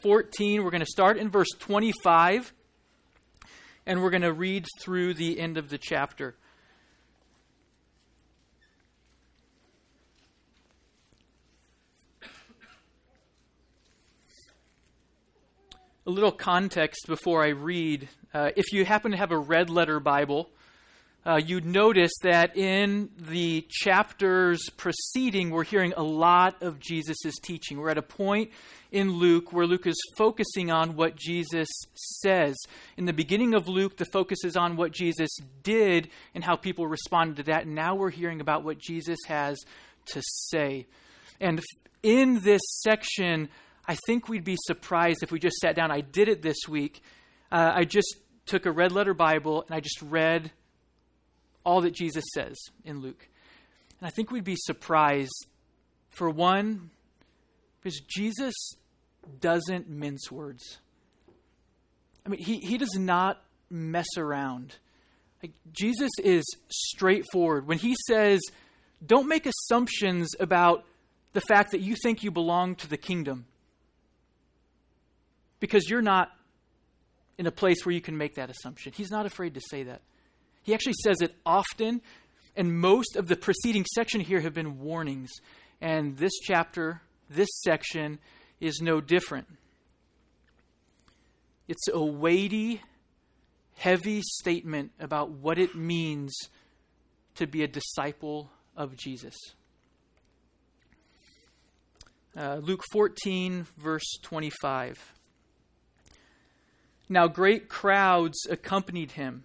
14. We're going to start in verse 25, and we're going to read through the end of the chapter. A little context before I read. If you happen to have a red letter Bible, you'd notice that in the chapters preceding, we're hearing a lot of Jesus' teaching. We're at a point in Luke where Luke is focusing on what Jesus says. In the beginning of Luke, the focus is on what Jesus did and how people responded to that. And now we're hearing about what Jesus has to say. And in this section, I think we'd be surprised if we just sat down. I did it this week. I just took a red letter Bible and I just read all that Jesus says in Luke. And I think we'd be surprised, for one, because Jesus doesn't mince words. I mean, he does not mess around. Like, Jesus is straightforward. When he says, don't make assumptions about the fact that you think you belong to the kingdom, because you're not in a place where you can make that assumption. He's not afraid to say that. He actually says it often, and most of the preceding section here have been warnings. And this chapter, this section, is no different. It's a weighty, heavy statement about what it means to be a disciple of Jesus. Luke 14, verse 25. Now great crowds accompanied him,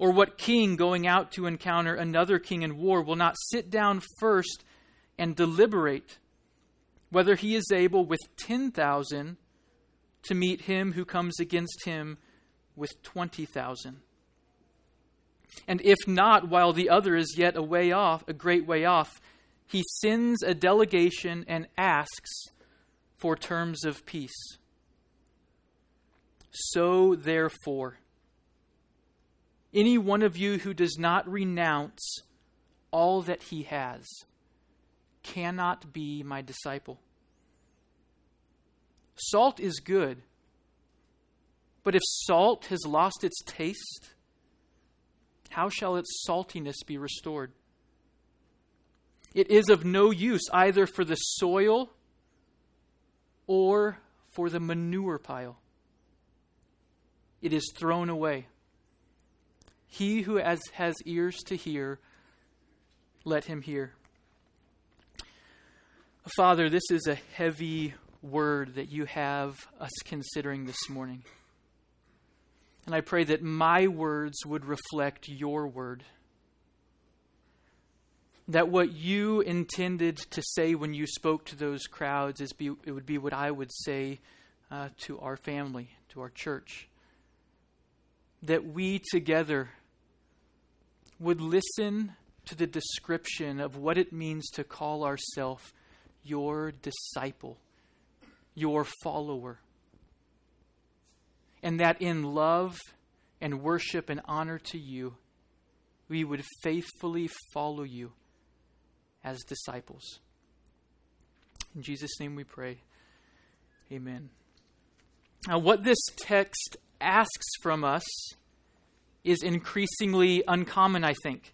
Or what king going out to encounter another king in war will not sit down first and deliberate whether he is able with 10,000 to meet him who comes against him with 20,000? And if not, while the other is yet a way off, a great way off, he sends a delegation and asks for terms of peace. So therefore, any one of you who does not renounce all that he has cannot be my disciple. Salt is good, but if salt has lost its taste, how shall its saltiness be restored? It is of no use either for the soil or for the manure pile. It is thrown away. He who has ears to hear, let him hear. Father, this is a heavy word that you have us considering this morning. And I pray that my words would reflect your word. That what you intended to say when you spoke to those crowds it would be what I would say to our family, to our church. That we together would listen to the description of what it means to call ourselves your disciple, your follower. And that in love and worship and honor to you, we would faithfully follow you as disciples. In Jesus' name we pray. Amen. Now, what this text asks from us is increasingly uncommon, I think.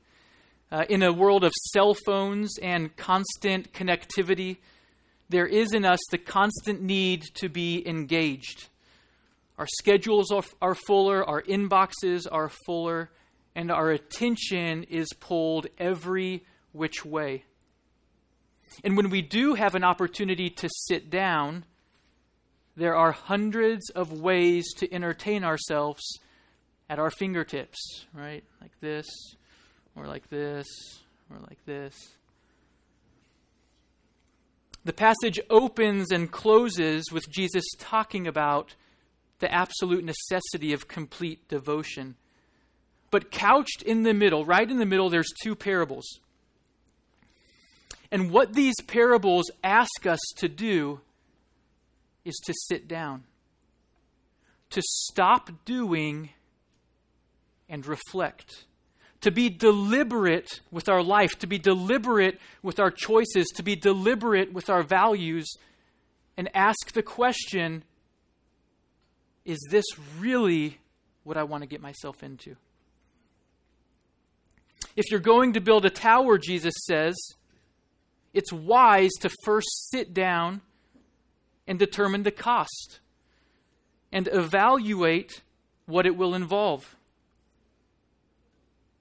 In a world of cell phones and constant connectivity, there is in us the constant need to be engaged. Our schedules are fuller, our inboxes are fuller, and our attention is pulled every which way. And when we do have an opportunity to sit down, there are hundreds of ways to entertain ourselves at our fingertips, right? Like this, or like this, or like this. The passage opens and closes with Jesus talking about the absolute necessity of complete devotion. But couched in the middle, right in the middle, there's two parables. And what these parables ask us to do is to sit down, to stop doing and reflect, to be deliberate with our life, to be deliberate with our choices, to be deliberate with our values, and ask the question, is this really what I want to get myself into? If you're going to build a tower, Jesus says, it's wise to first sit down and determine the cost and evaluate what it will involve.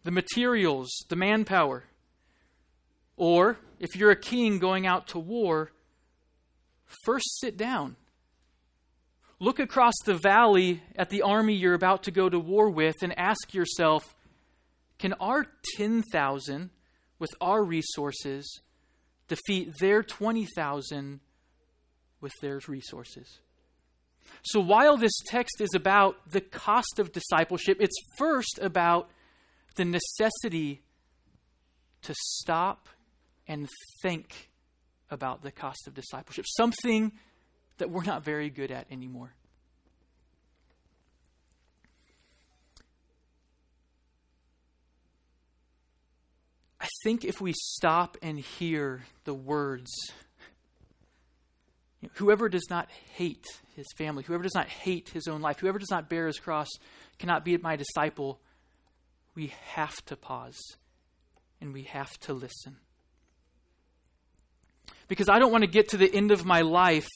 The materials, the manpower. Or, if you're a king going out to war, first sit down. Look across the valley at the army you're about to go to war with and ask yourself, can our 10,000 with our resources defeat their 20,000 with their resources? So while this text is about the cost of discipleship, it's first about the necessity to stop and think about the cost of discipleship, something that we're not very good at anymore. I think if we stop and hear the words, whoever does not hate his family, whoever does not hate his own life, whoever does not bear his cross cannot be my disciple. We have to pause and we have to listen. Because I don't want to get to the end of my life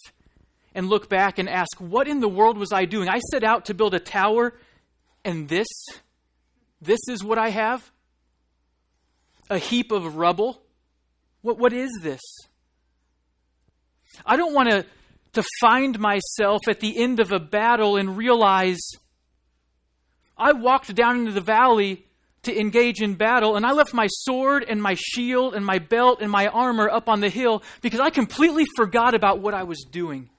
and look back and ask, what in the world was I doing? I set out to build a tower and this is what I have? A heap of rubble? What is this? I don't want to find myself at the end of a battle and realize, I walked down into the valley to engage in battle, and I left my sword and my shield and my belt and my armor up on the hill because I completely forgot about what I was doing.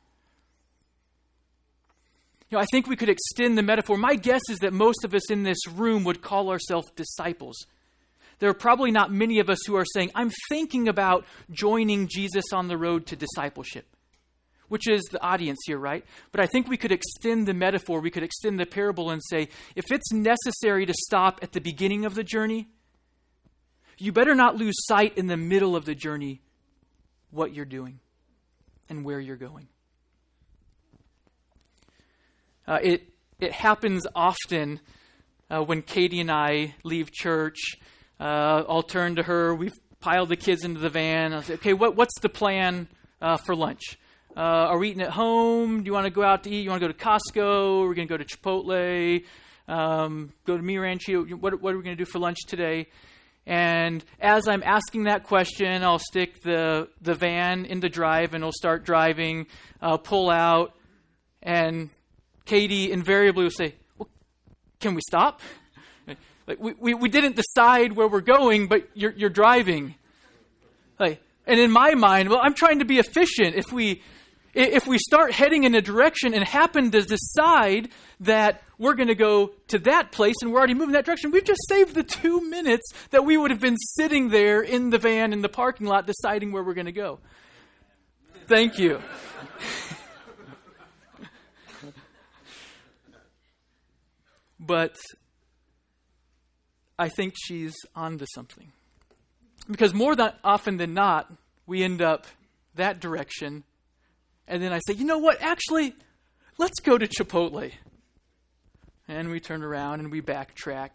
I think we could extend the metaphor. My guess is that most of us in this room would call ourselves disciples. There are probably not many of us who are saying, I'm thinking about joining Jesus on the road to discipleship, which is the audience here, right? But I think we could extend the metaphor, we could extend the parable and say, if it's necessary to stop at the beginning of the journey, you better not lose sight in the middle of the journey what you're doing and where you're going. It happens often when Katie and I leave church. I'll turn to her, we've piled the kids into the van. I'll say, okay, what's the plan for lunch? Are we eating at home? Do you want to go out to eat? You want to go to Costco? We're going to go to Chipotle, go to Mi Ranchito. What are we going to do for lunch today? And as I'm asking that question, I'll stick the van in the drive and it'll start driving, pull out. And Katie invariably will say, well, can we stop? Like we didn't decide where we're going, but you're driving. And in my mind, well, I'm trying to be efficient. If we start heading in a direction and happen to decide that we're going to go to that place and we're already moving that direction, we've just saved the 2 minutes that we would have been sitting there in the van in the parking lot deciding where we're going to go. Thank you. But I think she's onto something. Because more than often than not, we end up that direction. And then I say, you know what? Actually, let's go to Chipotle. And we turn around and we backtrack.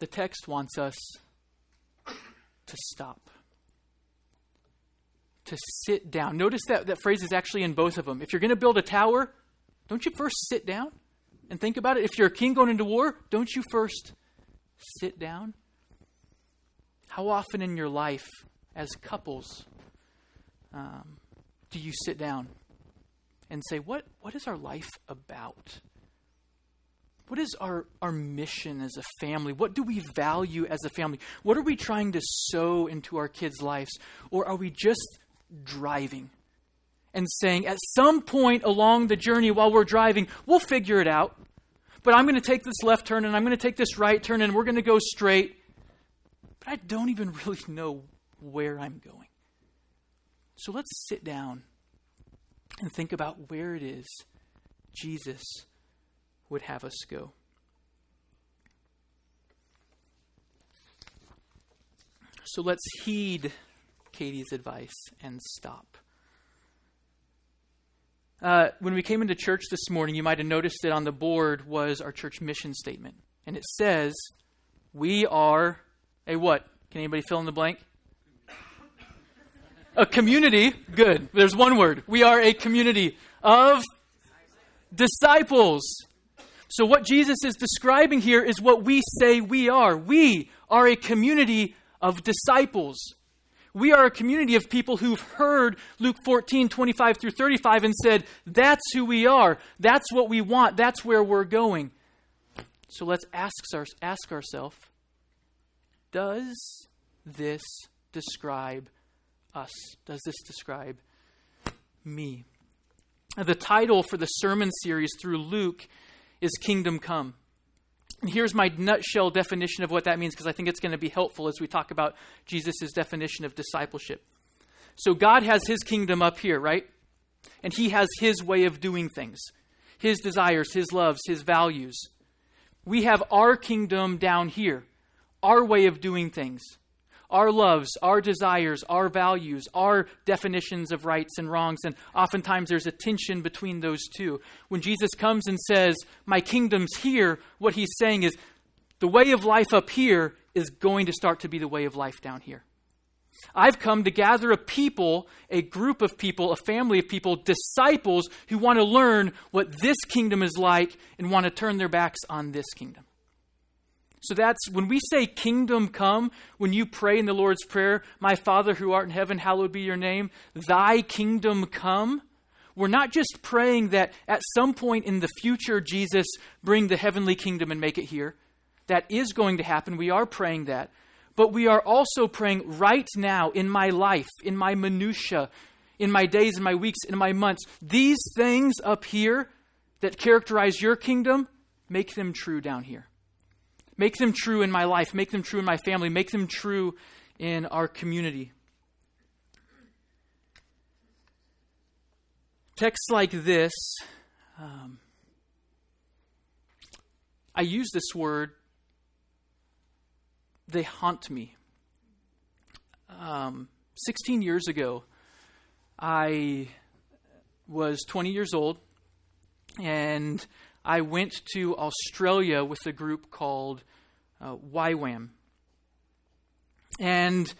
The text wants us to stop, to sit down. Notice that phrase is actually in both of them. If you're going to build a tower, Don't you first sit down and think about it? If you're a king going into war, don't you first sit down? How often in your life as couples do you sit down and say, what is our life about? What is our mission as a family? What do we value as a family? What are we trying to sow into our kids' lives? Or are we just driving and saying, at some point along the journey while we're driving, we'll figure it out, but I'm going to take this left turn and I'm going to take this right turn and we're going to go straight, but I don't even really know where I'm going. So let's sit down and think about where it is Jesus would have us go. So let's heed Katie's advice and stop. When we came into church this morning, you might have noticed that on the board was our church mission statement. And it says, we are a what? Can anybody fill in the blank? A community. Good. There's one word. We are a community of disciples. So what Jesus is describing here is what we say we are. We are a community of disciples. We are a community of people who've heard Luke 14:25-35 and said, that's who we are. That's what we want. That's where we're going. So let's ask ourselves, does this describe us? Does this describe me? The title for the sermon series through Luke is Kingdom Come. And here's my nutshell definition of what that means, because I think it's going to be helpful as we talk about Jesus' definition of discipleship. So God has his kingdom up here, right? And he has his way of doing things, his desires, his loves, his values. We have our kingdom down here, our way of doing things, our loves, our desires, our values, our definitions of rights and wrongs. And oftentimes there's a tension between those two. When Jesus comes and says, my kingdom's here, what he's saying is the way of life up here is going to start to be the way of life down here. I've come to gather a people, a group of people, a family of people, disciples who want to learn what this kingdom is like and want to turn their backs on this kingdom. So that's when we say kingdom come, when you pray in the Lord's Prayer, my Father who art in heaven, hallowed be your name, thy kingdom come. We're not just praying that at some point in the future, Jesus, bring the heavenly kingdom and make it here. That is going to happen. We are praying that. But we are also praying right now in my life, in my minutia, in my days, in my weeks, in my months, these things up here that characterize your kingdom, make them true down here. Make them true in my life. Make them true in my family. Make them true in our community. Texts like this, I use this word, they haunt me. 16 years ago, I was 20 years old, and I went to Australia with a group called YWAM. And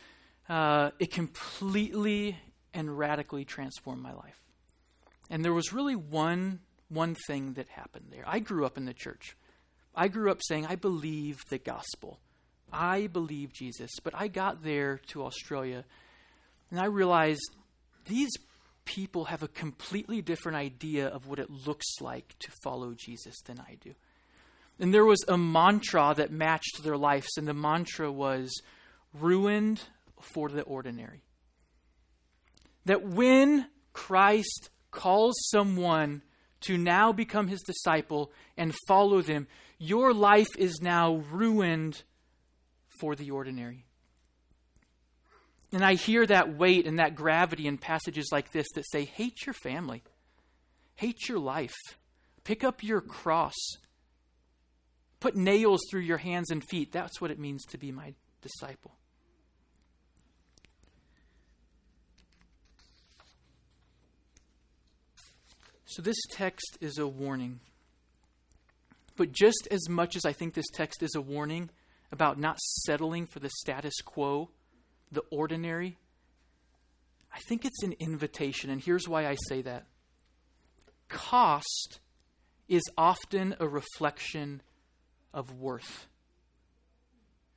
it completely and radically transformed my life. And there was really one thing that happened there. I grew up in the church. I grew up saying, I believe the gospel. I believe Jesus. But I got there to Australia and I realized these people have a completely different idea of what it looks like to follow Jesus than I do. And there was a mantra that matched their lives, and the mantra was ruined for the ordinary. That when Christ calls someone to now become his disciple and follow them, your life is now ruined for the ordinary. And I hear that weight and that gravity in passages like this that say, hate your family, hate your life, pick up your cross, put nails through your hands and feet. That's what it means to be my disciple. So this text is a warning. But just as much as I think this text is a warning about not settling for the status quo, the ordinary, I think it's an invitation, and here's why I say that. Cost is often a reflection of worth.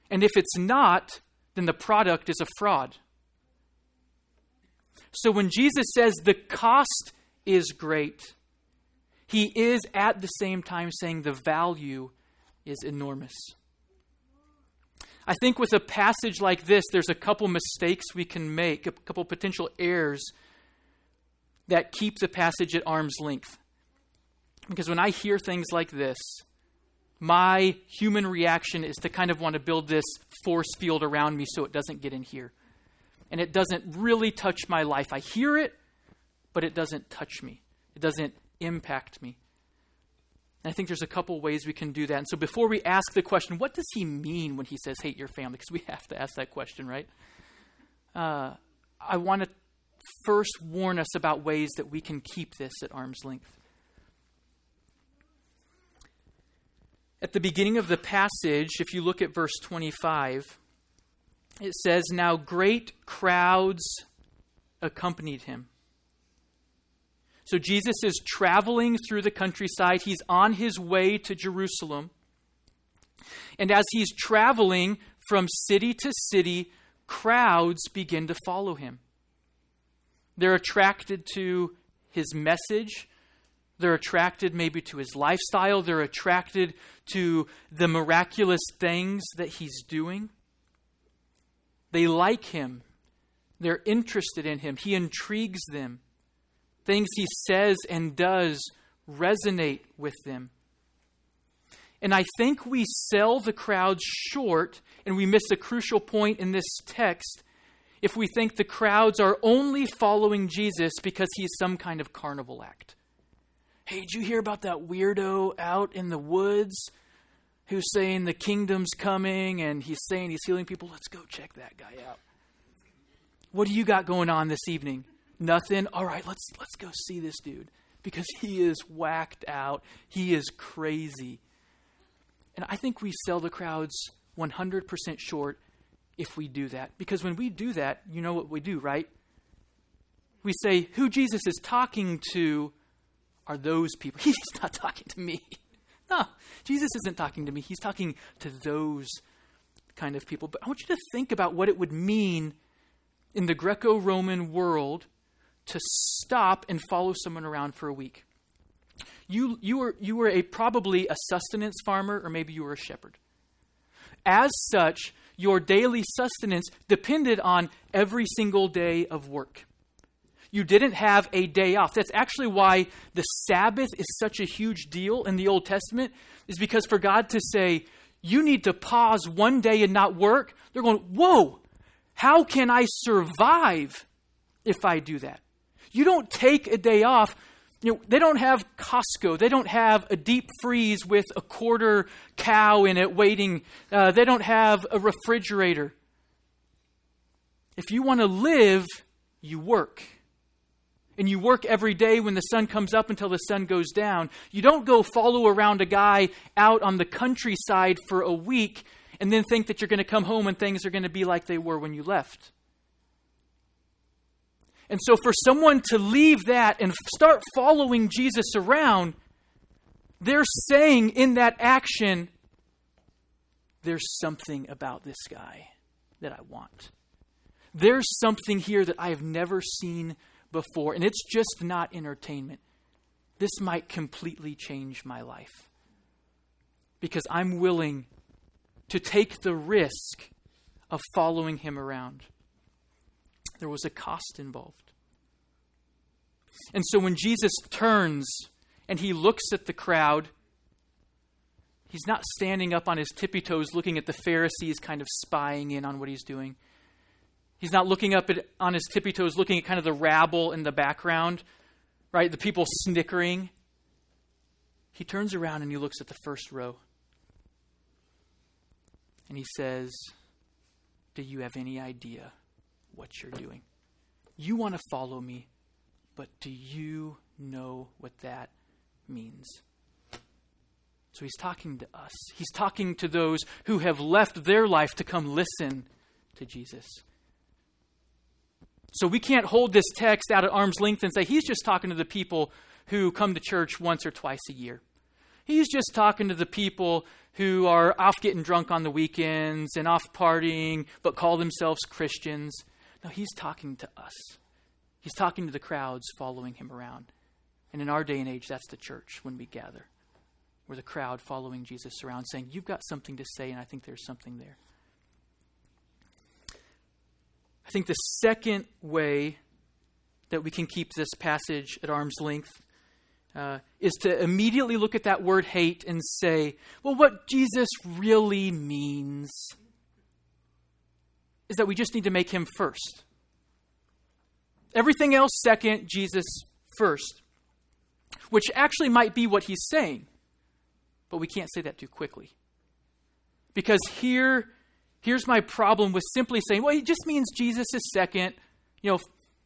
And if it's not, then the product is a fraud. So when Jesus says the cost is great, he is at the same time saying the value is enormous. I think with a passage like this, there's a couple mistakes we can make, a couple potential errors that keep the passage at arm's length. Because when I hear things like this, my human reaction is to kind of want to build this force field around me so it doesn't get in here. And it doesn't really touch my life. I hear it, but it doesn't touch me. It doesn't impact me. And I think there's a couple ways we can do that. And so before we ask the question, what does he mean when he says hate your family? Because we have to ask that question, right? I want to first warn us about ways that we can keep this at arm's length. At the beginning of the passage, if you look at verse 25, it says, "Now great crowds accompanied him." So Jesus is traveling through the countryside. He's on his way to Jerusalem. And as he's traveling from city to city, crowds begin to follow him. They're attracted to his message. They're attracted maybe to his lifestyle. They're attracted to the miraculous things that he's doing. They like him. They're interested in him. He intrigues them. Things he says and does resonate with them. And I think we sell the crowds short, and we miss a crucial point in this text if we think the crowds are only following Jesus because he's some kind of carnival act. Hey, did you hear about that weirdo out in the woods who's saying the kingdom's coming and he's saying he's healing people? Let's go check that guy out. What do you got going on this evening? Nothing. All right, let's go see this dude because he is whacked out. He is crazy. And I think we sell the crowds 100% short if we do that. Because when we do that, you know what we do, right? We say, who Jesus is talking to are those people. He's not talking to me. No, Jesus isn't talking to me. He's talking to those kind of people. But I want you to think about what it would mean in the Greco-Roman world to stop and follow someone around for a week. You were probably a sustenance farmer, or maybe you were a shepherd. As such, your daily sustenance depended on every single day of work. You didn't have a day off. That's actually why the Sabbath is such a huge deal in the Old Testament, is because for God to say, you need to pause one day and not work, they're going, whoa, how can I survive if I do that? You don't take a day off. You know, they don't have Costco. They don't have a deep freeze with a quarter cow in it waiting. They don't have a refrigerator. If you want to live, you work. And you work every day when the sun comes up until the sun goes down. You don't go follow around a guy out on the countryside for a week and then think that you're going to come home and things are going to be like they were when you left. And so for someone to leave that and start following Jesus around, they're saying in that action, there's something about this guy that I want. There's something here that I have never seen before, and it's just not entertainment. This might completely change my life because I'm willing to take the risk of following him around. There was a cost involved. And so when Jesus turns and he looks at the crowd, he's not standing up on his tippy toes looking at the Pharisees kind of spying in on what he's doing. He's not looking up at, on his tippy toes looking at kind of the rabble in the background, right? The people snickering. He turns around and he looks at the first row. And he says, do you have any idea what you're doing? You want to follow me, but do you know what that means? So he's talking to us. He's talking to those who have left their life to come listen to Jesus. So we can't hold this text out at arm's length and say, he's just talking to the people who come to church once or twice a year. He's just talking to the people who are off getting drunk on the weekends and off partying, but call themselves Christians. No, he's talking to us. He's talking to the crowds following him around. And in our day and age, that's the church when we gather. We're the crowd following Jesus around saying, you've got something to say, and I think there's something there. I think the second way that we can keep this passage at arm's length is to immediately look at that word hate and say, well, what Jesus really means is that we just need to make him first. Everything else second, Jesus first, which actually might be what he's saying, but we can't say that too quickly. Because here's my problem with simply saying, well, it just means Jesus is second. You know,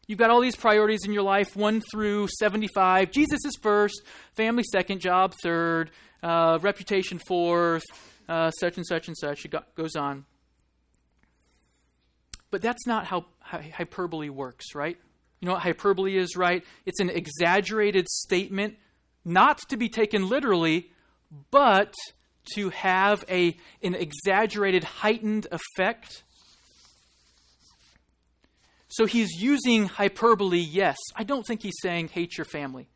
you've got all these priorities in your life, 1 through 75. Jesus is first, family second, job third, reputation fourth, such and such and such. It goes on. But that's not how hyperbole works, right? You know what hyperbole is, right? It's an exaggerated statement, not to be taken literally, but to have an exaggerated, heightened effect. So he's using hyperbole, yes. I don't think he's saying hate your family.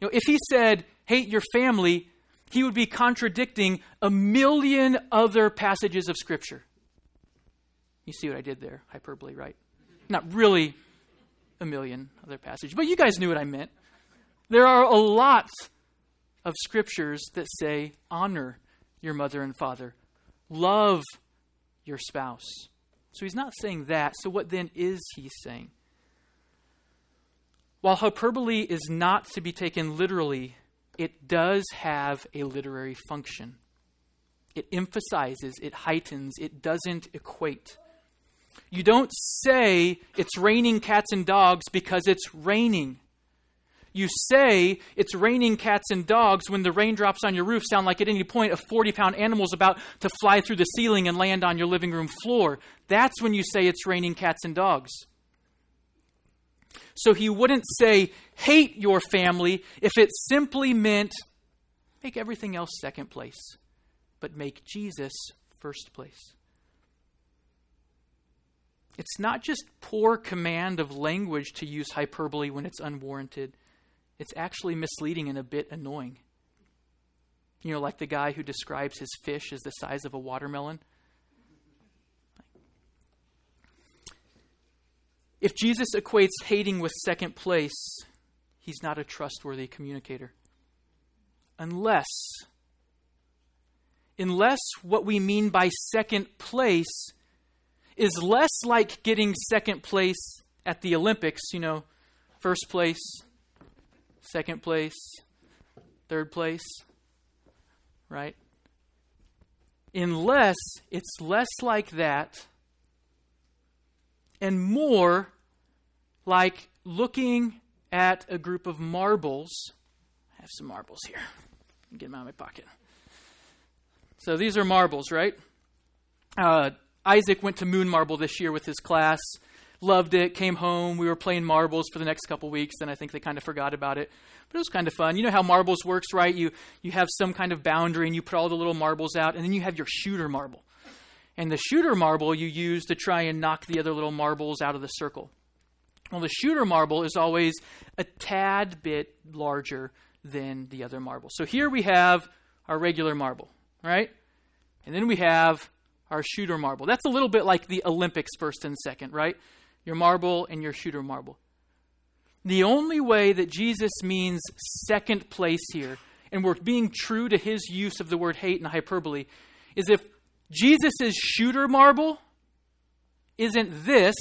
You know, if he said hate your family, he would be contradicting 1,000,000 other passages of Scripture. You see what I did there? Hyperbole, right? Not really 1,000,000 other passages, but you guys knew what I meant. There are a lot of scriptures that say, honor your mother and father, love your spouse. So he's not saying that. So what then is he saying? While hyperbole is not to be taken literally, it does have a literary function. It emphasizes, it heightens, it doesn't equate. You don't say it's raining cats and dogs because it's raining. You say it's raining cats and dogs when the raindrops on your roof sound like at any point a 40-pound animal's about to fly through the ceiling and land on your living room floor. That's when you say it's raining cats and dogs. So he wouldn't say, hate your family, if it simply meant, make everything else second place, but make Jesus first place. It's not just poor command of language to use hyperbole when it's unwarranted. It's actually misleading and a bit annoying. You know, like the guy who describes his fish as the size of a watermelon. If Jesus equates hating with second place, he's not a trustworthy communicator. Unless what we mean by second place is less like getting second place at the Olympics, you know, first place, second place, third place, right? Unless it's less like that and more like looking at a group of marbles. I have some marbles here. Get them out of my pocket. So these are marbles, right? Isaac went to Moon Marble this year with his class. Loved it, came home, we were playing marbles for the next couple weeks, then I think they kind of forgot about it. But it was kind of fun. You know how marbles works, right? You have some kind of boundary and you put all the little marbles out, and then you have your shooter marble. And the shooter marble you use to try and knock the other little marbles out of the circle. Well, the shooter marble is always a tad bit larger than the other marble. So here we have our regular marble, right? And then we have our shooter marble. That's a little bit like the Olympics first and second, right? Your marble and your shooter marble. The only way that Jesus means second place here, and we're being true to his use of the word hate and hyperbole, is if Jesus' shooter marble isn't this,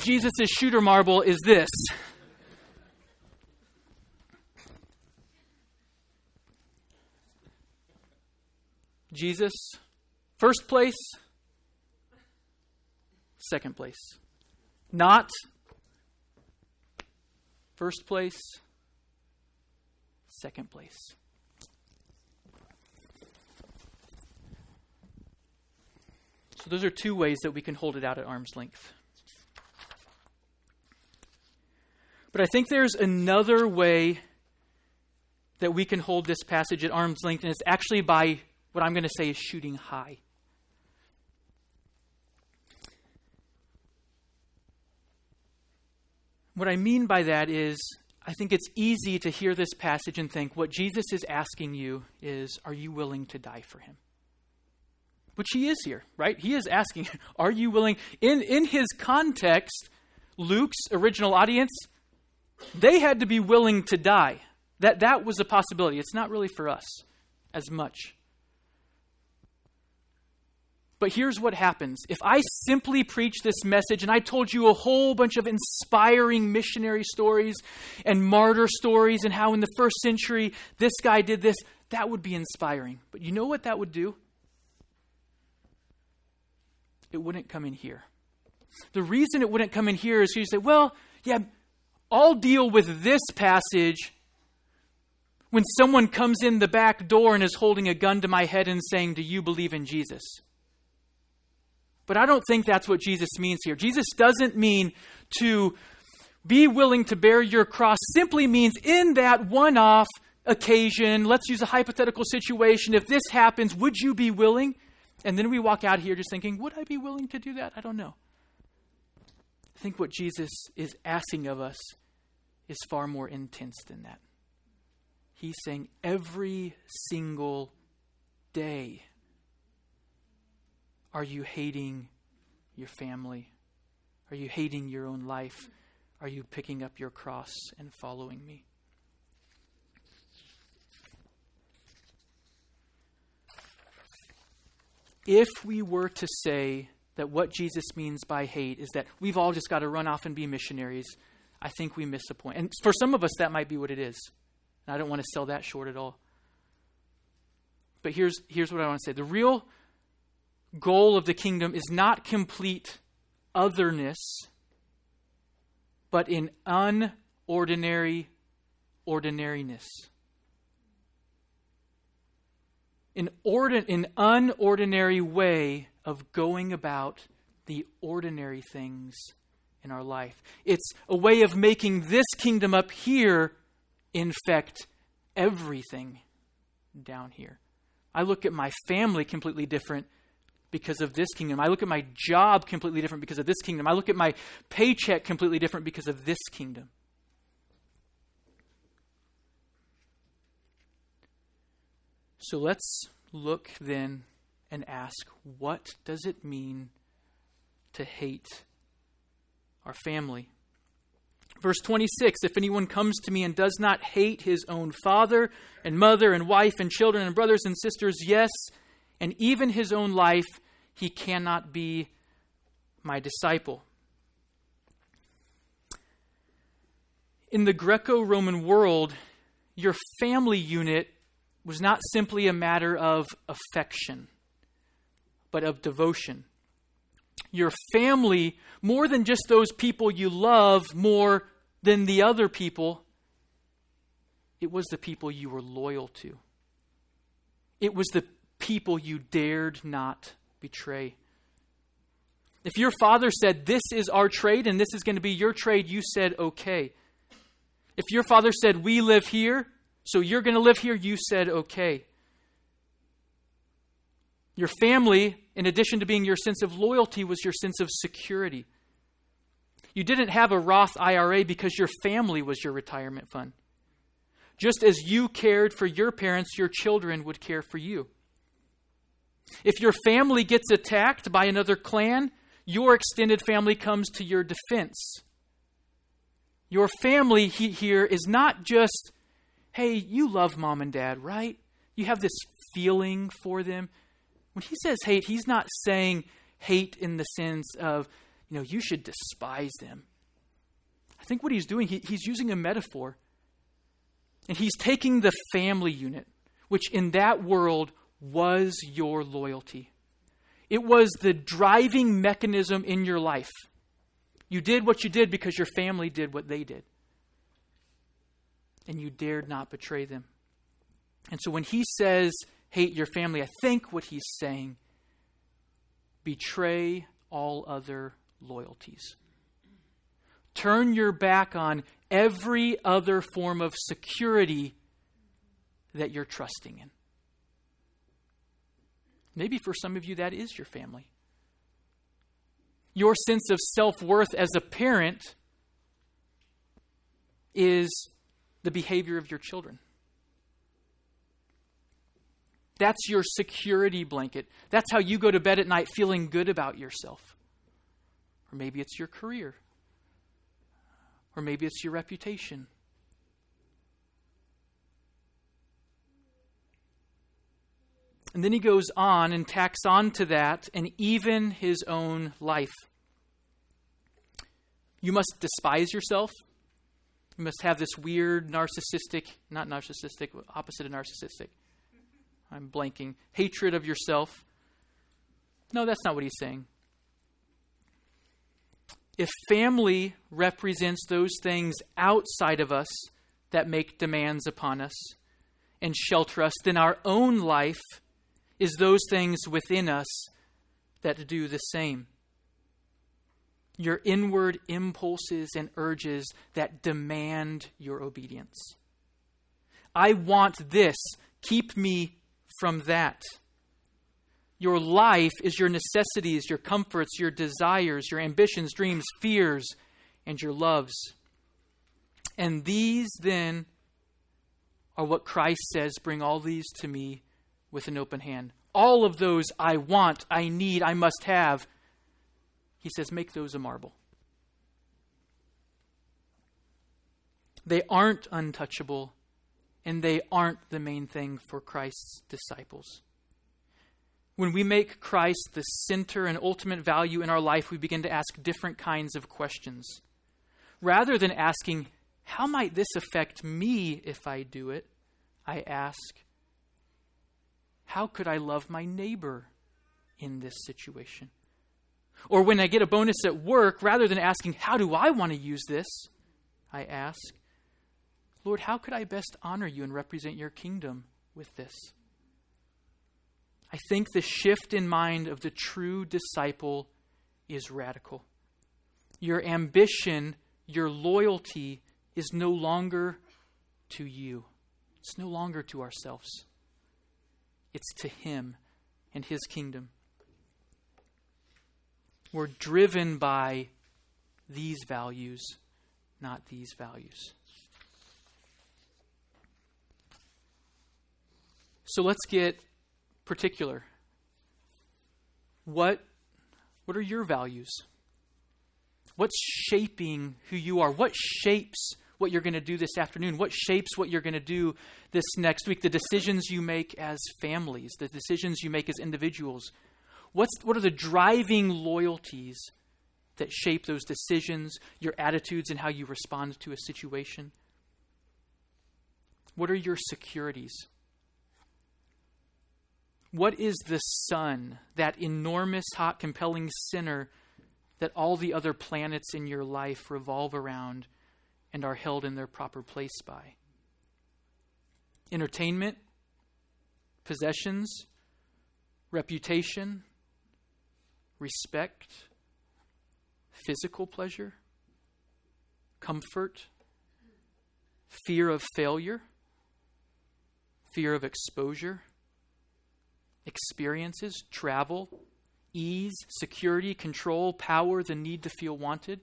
Jesus' shooter marble is this. Jesus, first place, second place. Not first place, second place. So those are two ways that we can hold it out at arm's length. But I think there's another way that we can hold this passage at arm's length, and it's actually by what I'm going to say is shooting high. What I mean by that is, I think it's easy to hear this passage and think what Jesus is asking you is, are you willing to die for him? Which he is here, right? He is asking, are you willing? In his context, Luke's original audience, they had to be willing to die. That was a possibility. It's not really for us as much. But here's what happens. If I simply preach this message and I told you a whole bunch of inspiring missionary stories and martyr stories and how in the first century this guy did this, that would be inspiring. But you know what that would do? It wouldn't come in here. The reason it wouldn't come in here is you say, well, yeah, I'll deal with this passage when someone comes in the back door and is holding a gun to my head and saying, do you believe in Jesus? But I don't think that's what Jesus means here. Jesus doesn't mean to be willing to bear your cross. Simply means in that one-off occasion, let's use a hypothetical situation. If this happens, would you be willing? And then we walk out here just thinking, would I be willing to do that? I don't know. I think what Jesus is asking of us is far more intense than that. He's saying every single day, are you hating your family? Are you hating your own life? Are you picking up your cross and following me? If we were to say that what Jesus means by hate is that we've all just got to run off and be missionaries, I think we miss the point. And for some of us, that might be what it is. And I don't want to sell that short at all. But here's what I want to say. The real goal of the kingdom is not complete otherness, but in unordinary ordinariness. An unordinary way of going about the ordinary things in our life. It's a way of making this kingdom up here infect everything down here. I look at my family completely different because of this kingdom. I look at my job completely different because of this kingdom. I look at my paycheck completely different because of this kingdom. So let's look then and ask, what does it mean to hate our family? Verse 26, if anyone comes to me and does not hate his own father and mother and wife and children and brothers and sisters, yes, and even his own life, he cannot be my disciple. In the Greco-Roman world, your family unit was not simply a matter of affection, but of devotion. Your family, more than just those people you love, more than the other people, it was the people you were loyal to. It was the people you dared not betray. If your father said, this is our trade and this is going to be your trade, you said, okay. If your father said, we live here, so you're going to live here, you said, okay. Your family, in addition to being your sense of loyalty, was your sense of security. You didn't have a Roth IRA because your family was your retirement fund. Just as you cared for your parents, your children would care for you. If your family gets attacked by another clan, your extended family comes to your defense. Your family here is not just, hey, you love mom and dad, right? You have this feeling for them. When he says hate, he's not saying hate in the sense of, you should despise them. I think what he's doing, he's using a metaphor. And he's taking the family unit, which in that world was your loyalty. It was the driving mechanism in your life. You did what you did because your family did what they did. And you dared not betray them. And so when he says, hate your family, I think what he's saying, betray all other loyalties. Turn your back on every other form of security that you're trusting in. Maybe for some of you, that is your family. Your sense of self-worth as a parent is the behavior of your children. That's your security blanket. That's how you go to bed at night feeling good about yourself. Or maybe it's your career. Or maybe it's your reputation. And then he goes on and tacks on to that and even his own life. You must despise yourself. You must have this weird opposite of narcissistic. I'm blanking. Hatred of yourself. No, that's not what he's saying. If family represents those things outside of us that make demands upon us and shelter us, then our own life is those things within us that do the same. Your inward impulses and urges that demand your obedience. I want this. Keep me from that. Your life is your necessities, your comforts, your desires, your ambitions, dreams, fears, and your loves. And these then are what Christ says, bring all these to me with an open hand. All of those I want, I need, I must have. He says, make those a marble. They aren't untouchable, and they aren't the main thing for Christ's disciples. When we make Christ the center and ultimate value in our life, we begin to ask different kinds of questions. Rather than asking, how might this affect me if I do it? I ask, how could I love my neighbor in this situation? Or when I get a bonus at work, rather than asking, how do I want to use this? I ask, Lord, how could I best honor you and represent your kingdom with this? I think the shift in mind of the true disciple is radical. Your ambition, your loyalty is no longer to you. It's no longer to ourselves. It's to him and his kingdom. We're driven by these values, not these values. So let's get particular. What are your values? What's shaping who you are? What shapes what you're going to do this afternoon? What shapes what you're going to do this next week? The decisions you make as families, the decisions you make as individuals. What are the driving loyalties that shape those decisions, your attitudes, and how you respond to a situation? What are your securities? What is the sun, that enormous, hot, compelling center that all the other planets in your life revolve around and are held in their proper place by? Entertainment, possessions, reputation, respect, physical pleasure, comfort, fear of failure, fear of exposure, experiences, travel, ease, security, control, power, the need to feel wanted.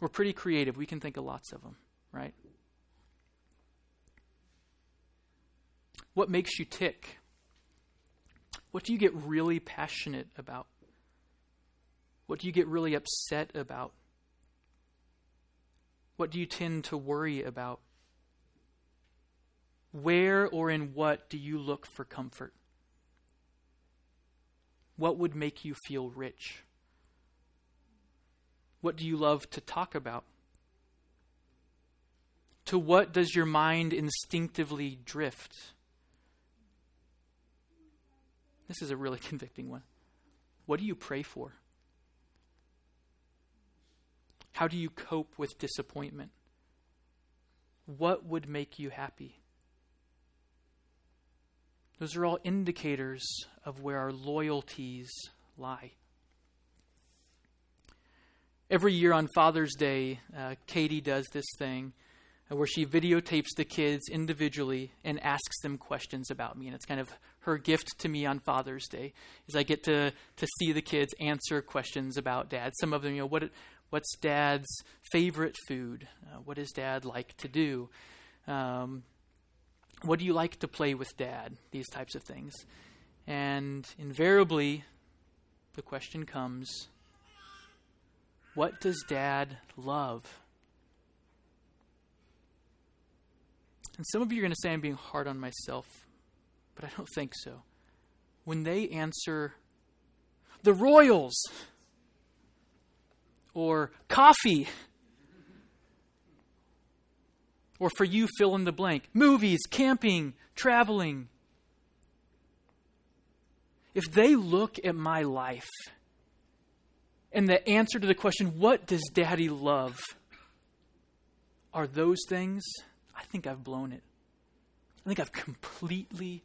We're pretty creative. We can think of lots of them, right? What makes you tick? What do you get really passionate about? What do you get really upset about? What do you tend to worry about? Where or in what do you look for comfort? What would make you feel rich? What do you love to talk about? To what does your mind instinctively drift? This is a really convicting one. What do you pray for? How do you cope with disappointment? What would make you happy? Those are all indicators of where our loyalties lie. Every year on Father's Day, Katie does this thing where she videotapes the kids individually and asks them questions about me. And it's kind of her gift to me on Father's Day is I get to see the kids answer questions about Dad. Some of them, you know, what's Dad's favorite food? What does Dad like to do? What do you like to play with Dad? These types of things. And invariably, the question comes, what does Dad love? And some of you are going to say I'm being hard on myself, but I don't think so. When they answer the Royals or coffee or for you, fill in the blank, movies, camping, traveling. If they look at my life and the answer to the question, what does Daddy love, are those things, I think I've blown it. I think I've completely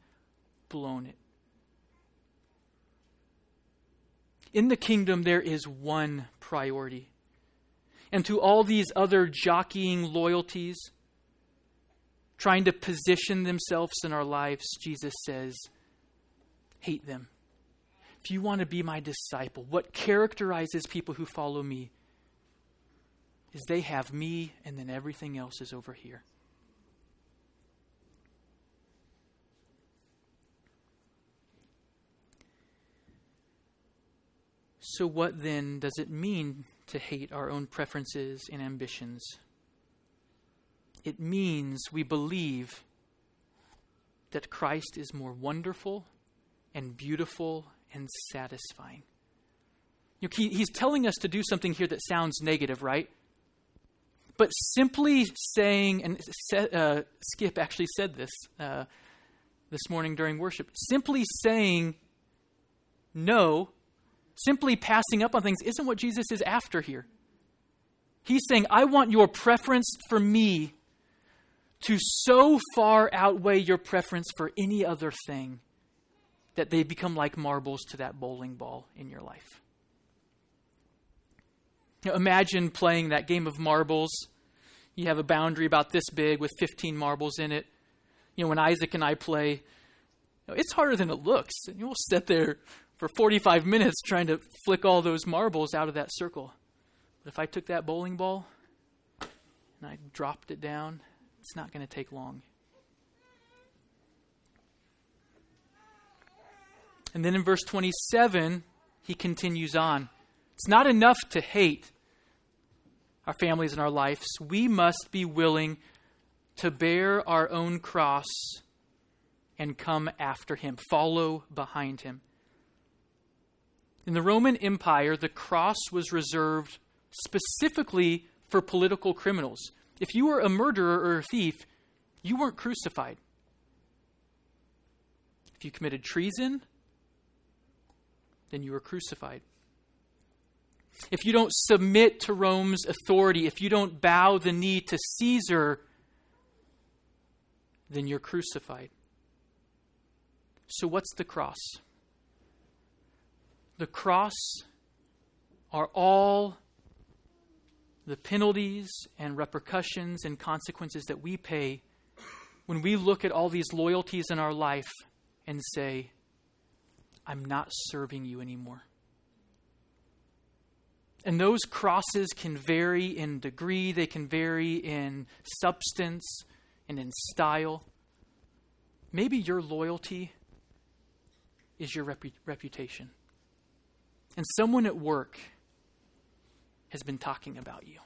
blown it. In the kingdom, there is one priority. And to all these other jockeying loyalties, trying to position themselves in our lives, Jesus says, hate them. If you want to be my disciple, what characterizes people who follow me is they have me and then everything else is over here. So what then does it mean to hate our own preferences and ambitions? It means we believe that Christ is more wonderful and beautiful and satisfying. You know, he's telling us to do something here that sounds negative, right? But simply saying, and Skip actually said this this morning during worship, simply saying no, simply passing up on things isn't what Jesus is after here. He's saying, I want your preference for me to so far outweigh your preference for any other thing that they become like marbles to that bowling ball in your life. Now, imagine playing that game of marbles. You have a boundary about this big with 15 marbles in it. You know, when Isaac and I play, it's harder than it looks. And you'll sit there for 45 minutes trying to flick all those marbles out of that circle. But if I took that bowling ball and I dropped it down, it's not going to take long. And then in verse 27, he continues on. It's not enough to hate our families and our lives. We must be willing to bear our own cross and come after him, follow behind him. In the Roman Empire, the cross was reserved specifically for political criminals. If you were a murderer or a thief, you weren't crucified. If you committed treason, then you were crucified. If you don't submit to Rome's authority, if you don't bow the knee to Caesar, then you're crucified. So what's the cross? The cross are all the penalties and repercussions and consequences that we pay when we look at all these loyalties in our life and say, I'm not serving you anymore. And those crosses can vary in degree. They can vary in substance and in style. Maybe your loyalty is your reputation. And someone at work has been talking about you.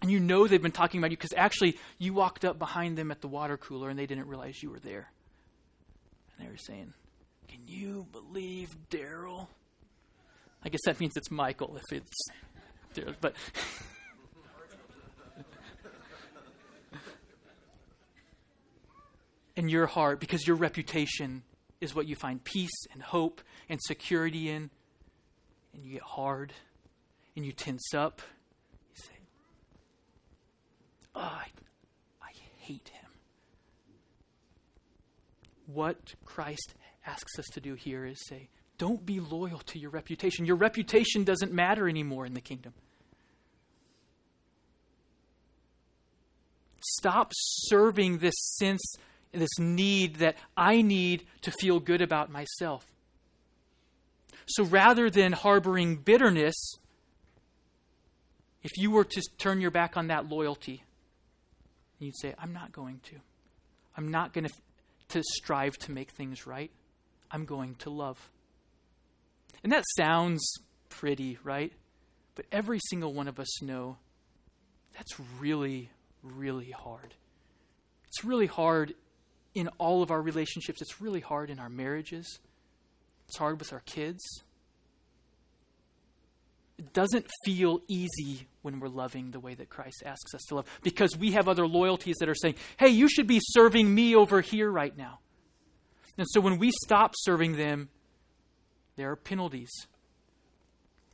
And you know they've been talking about you because actually you walked up behind them at the water cooler and they didn't realize you were there. And they were saying, can you believe Daryl? I guess that means it's Michael if it's Daryl, but in your heart, because your reputation is what you find peace and hope and security in, and you get hard and you tense up. You say, oh, I hate him. What Christ asks us to do here is say, Don't be loyal to your reputation. Your reputation doesn't matter anymore in the kingdom. Stop serving this sense, this need that I need to feel good about myself. So rather than harboring bitterness, if you were to turn your back on that loyalty, you'd say, I'm not going to strive to make things right. I'm going to love. And that sounds pretty, right? But every single one of us know that's really, really hard. It's really hard in all of our relationships. It's really hard in our marriages. It's hard with our kids. It doesn't feel easy when we're loving the way that Christ asks us to love, because we have other loyalties that are saying, hey, you should be serving me over here right now. And so when we stop serving them, there are penalties.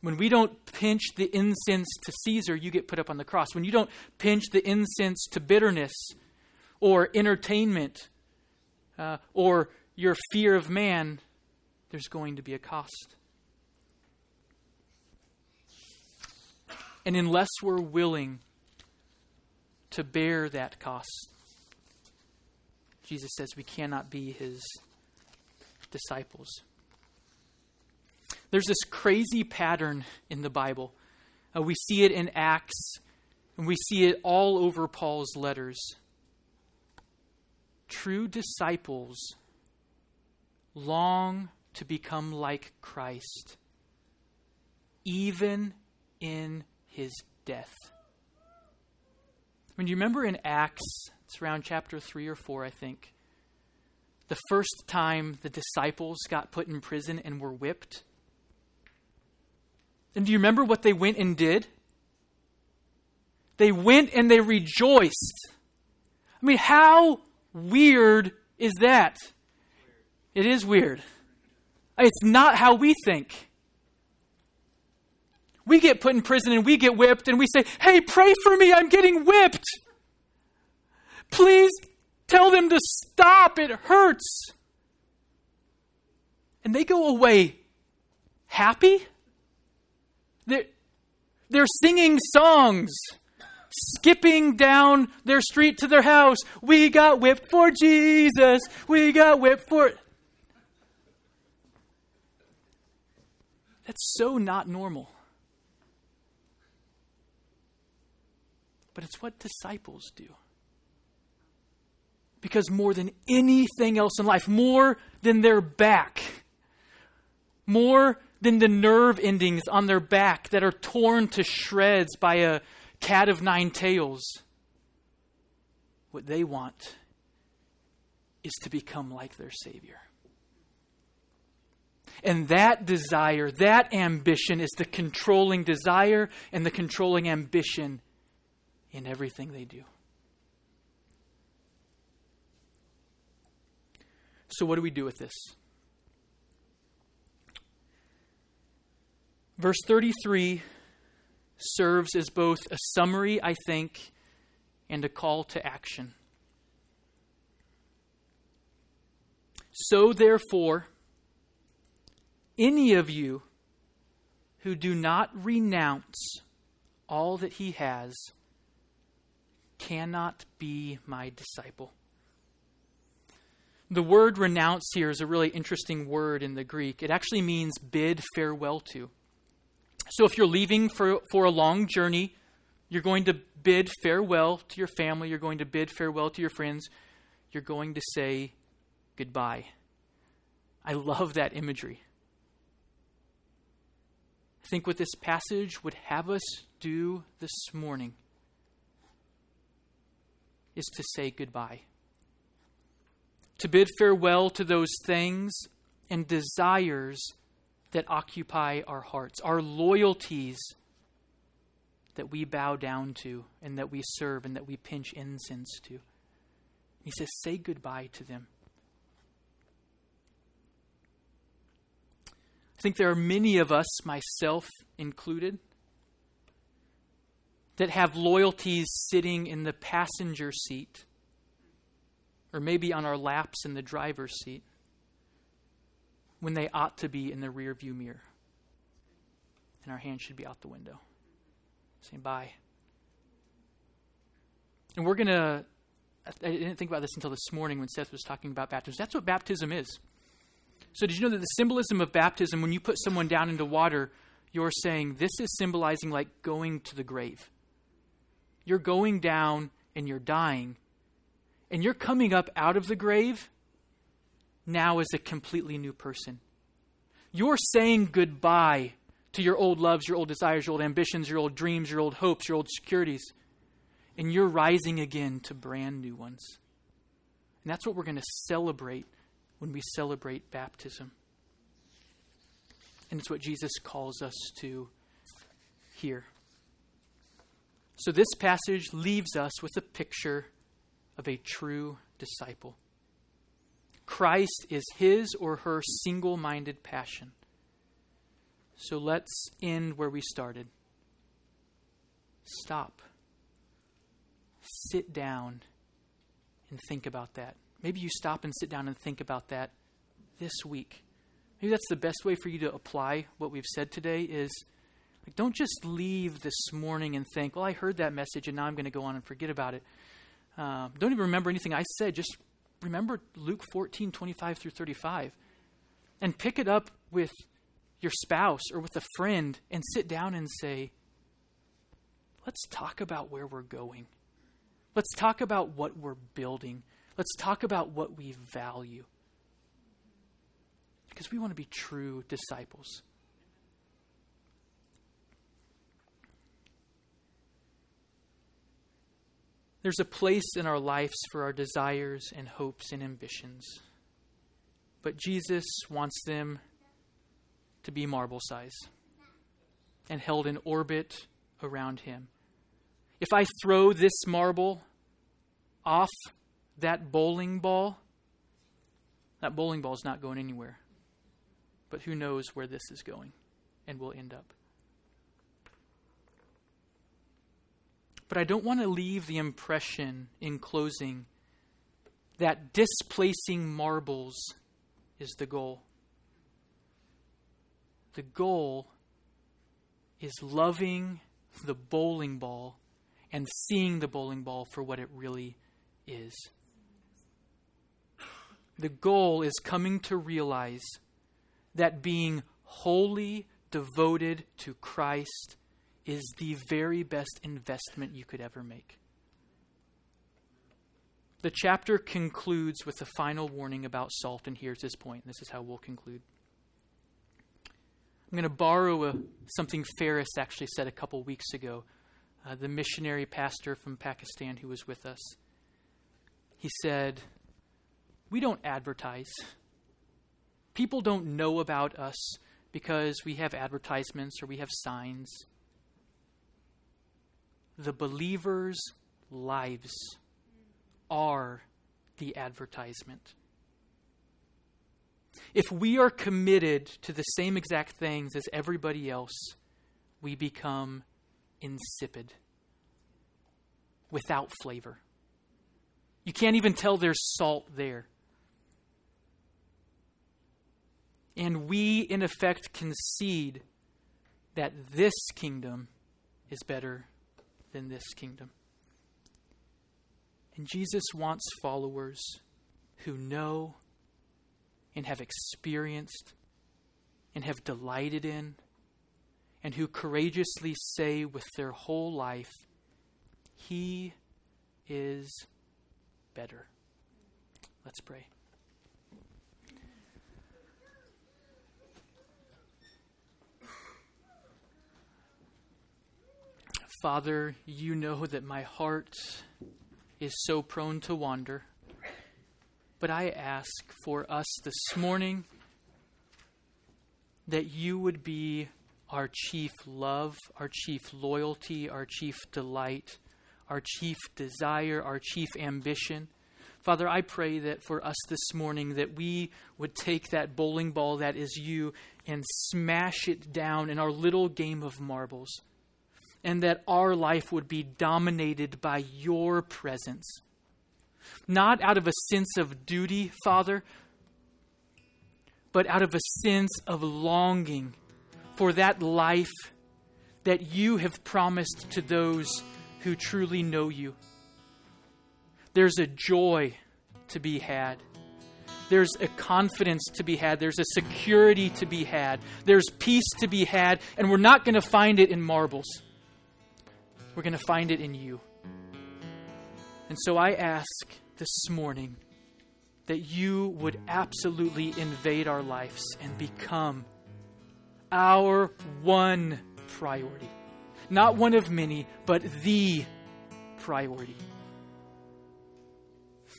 When we don't pinch the incense to Caesar, you get put up on the cross. When you don't pinch the incense to bitterness or entertainment or your fear of man, there's going to be a cost. And unless we're willing to bear that cost, Jesus says we cannot be his disciples. There's this crazy pattern in the Bible. We see it in Acts, and we see it all over Paul's letters. True disciples long to become like Christ, even in his death. I mean, you remember in Acts, it's around chapter 3 or 4, I think, the first time the disciples got put in prison and were whipped. And do you remember what they went and did? They went and they rejoiced. I mean, how weird is that? It is weird. It's not how we think. We get put in prison and we get whipped and we say, hey, pray for me, I'm getting whipped. Please tell them to stop, it hurts. And they go away happy. They're singing songs, skipping down their street to their house. We got whipped for Jesus. We got whipped for... That's so not normal. But it's what disciples do. Because more than anything else in life, more than their back, more than the nerve endings on their back that are torn to shreds by a cat of nine tails, what they want is to become like their Savior. And that desire, that ambition is the controlling desire and the controlling ambition in everything they do. So what do we do with this? Verse 33 serves as both a summary, I think, and a call to action. So therefore, any of you who do not renounce all that he has cannot be my disciple. The word renounce here is a really interesting word in the Greek. It actually means bid farewell to. So if you're leaving for a long journey, you're going to bid farewell to your family. You're going to bid farewell to your friends. You're going to say goodbye. I love that imagery. I think what this passage would have us do this morning is to say goodbye. To bid farewell to those things and desires that occupy our hearts, our loyalties that we bow down to and that we serve and that we pinch incense to. He says, say goodbye to them. I think there are many of us, myself included, that have loyalties sitting in the passenger seat or maybe on our laps in the driver's seat. when they ought to be in the rearview mirror. And our hand should be out the window, saying bye. And we're going to, I didn't think about this until this morning when Seth was talking about baptism. That's what baptism is. So did you know that the symbolism of baptism, when you put someone down into water, you're saying this is symbolizing like going to the grave. You're going down and you're dying. And you're coming up out of the grave now as a completely new person. You're saying goodbye to your old loves, your old desires, your old ambitions, your old dreams, your old hopes, your old securities. And you're rising again to brand new ones. And that's what we're going to celebrate when we celebrate baptism. And it's what Jesus calls us to here. So this passage leaves us with a picture of a true disciple. Christ is his or her single-minded passion. So let's end where we started. Stop. Sit down and think about that. Maybe you stop and sit down and think about that this week. Maybe that's the best way for you to apply what we've said today is, like, don't just leave this morning and think, well, I heard that message and now I'm going to go on and forget about it. Don't even remember anything I said. Just remember Luke 14, 25 through 35. And pick it up with your spouse or with a friend and sit down and say, let's talk about where we're going. Let's talk about what we're building. Let's talk about what we value. Because we want to be true disciples. There's a place in our lives for our desires and hopes and ambitions. But Jesus wants them to be marble size and held in orbit around him. If I throw this marble off that bowling ball is not going anywhere. But who knows where this is going and we'll end up. But I don't want to leave the impression in closing that displacing marbles is the goal. The goal is loving the bowling ball and seeing the bowling ball for what it really is. The goal is coming to realize that being wholly devoted to Christ is the very best investment you could ever make. The chapter concludes with a final warning about salt, and here's his point. This is how we'll conclude. I'm going to borrow something Ferris actually said a couple weeks ago, the missionary pastor from Pakistan who was with us. He said, we don't advertise. People don't know about us because we have advertisements or we have signs. The believers' lives are the advertisement. If we are committed to the same exact things as everybody else, we become insipid, without flavor. You can't even tell there's salt there. And we, in effect, concede that this kingdom is better than this kingdom. And Jesus wants followers who know and have experienced and have delighted in and who courageously say with their whole life, he is better. Let's pray. Father, you know that my heart is so prone to wander, but I ask for us this morning that you would be our chief love, our chief loyalty, our chief delight, our chief desire, our chief ambition. Father, I pray that for us this morning that we would take that bowling ball that is you and smash it down in our little game of marbles, and that our life would be dominated by your presence. Not out of a sense of duty, Father, but out of a sense of longing for that life that you have promised to those who truly know you. There's a joy to be had. There's a confidence to be had. There's a security to be had. There's peace to be had. And we're not going to find it in marbles. We're going to find it in you. And so I ask this morning that you would absolutely invade our lives and become our one priority. Not one of many, but the priority.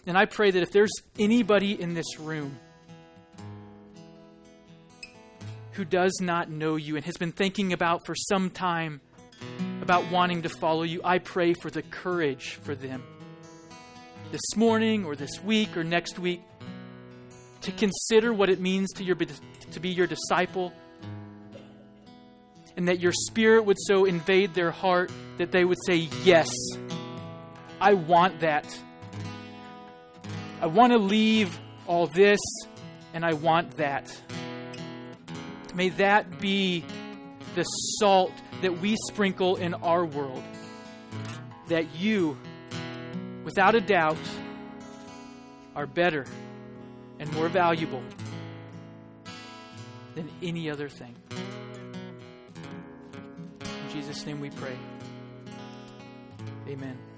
And I pray that if there's anybody in this room who does not know you and has been thinking about for some time about wanting to follow you, I pray for the courage for them this morning or this week or next week to consider what it means to be your disciple, and that your Spirit would so invade their heart that they would say, yes, I want that. I want to leave all this, and I want that. May that be the salt that we sprinkle in our world, that you, without a doubt, are better and more valuable than any other thing. In Jesus' name we pray. Amen.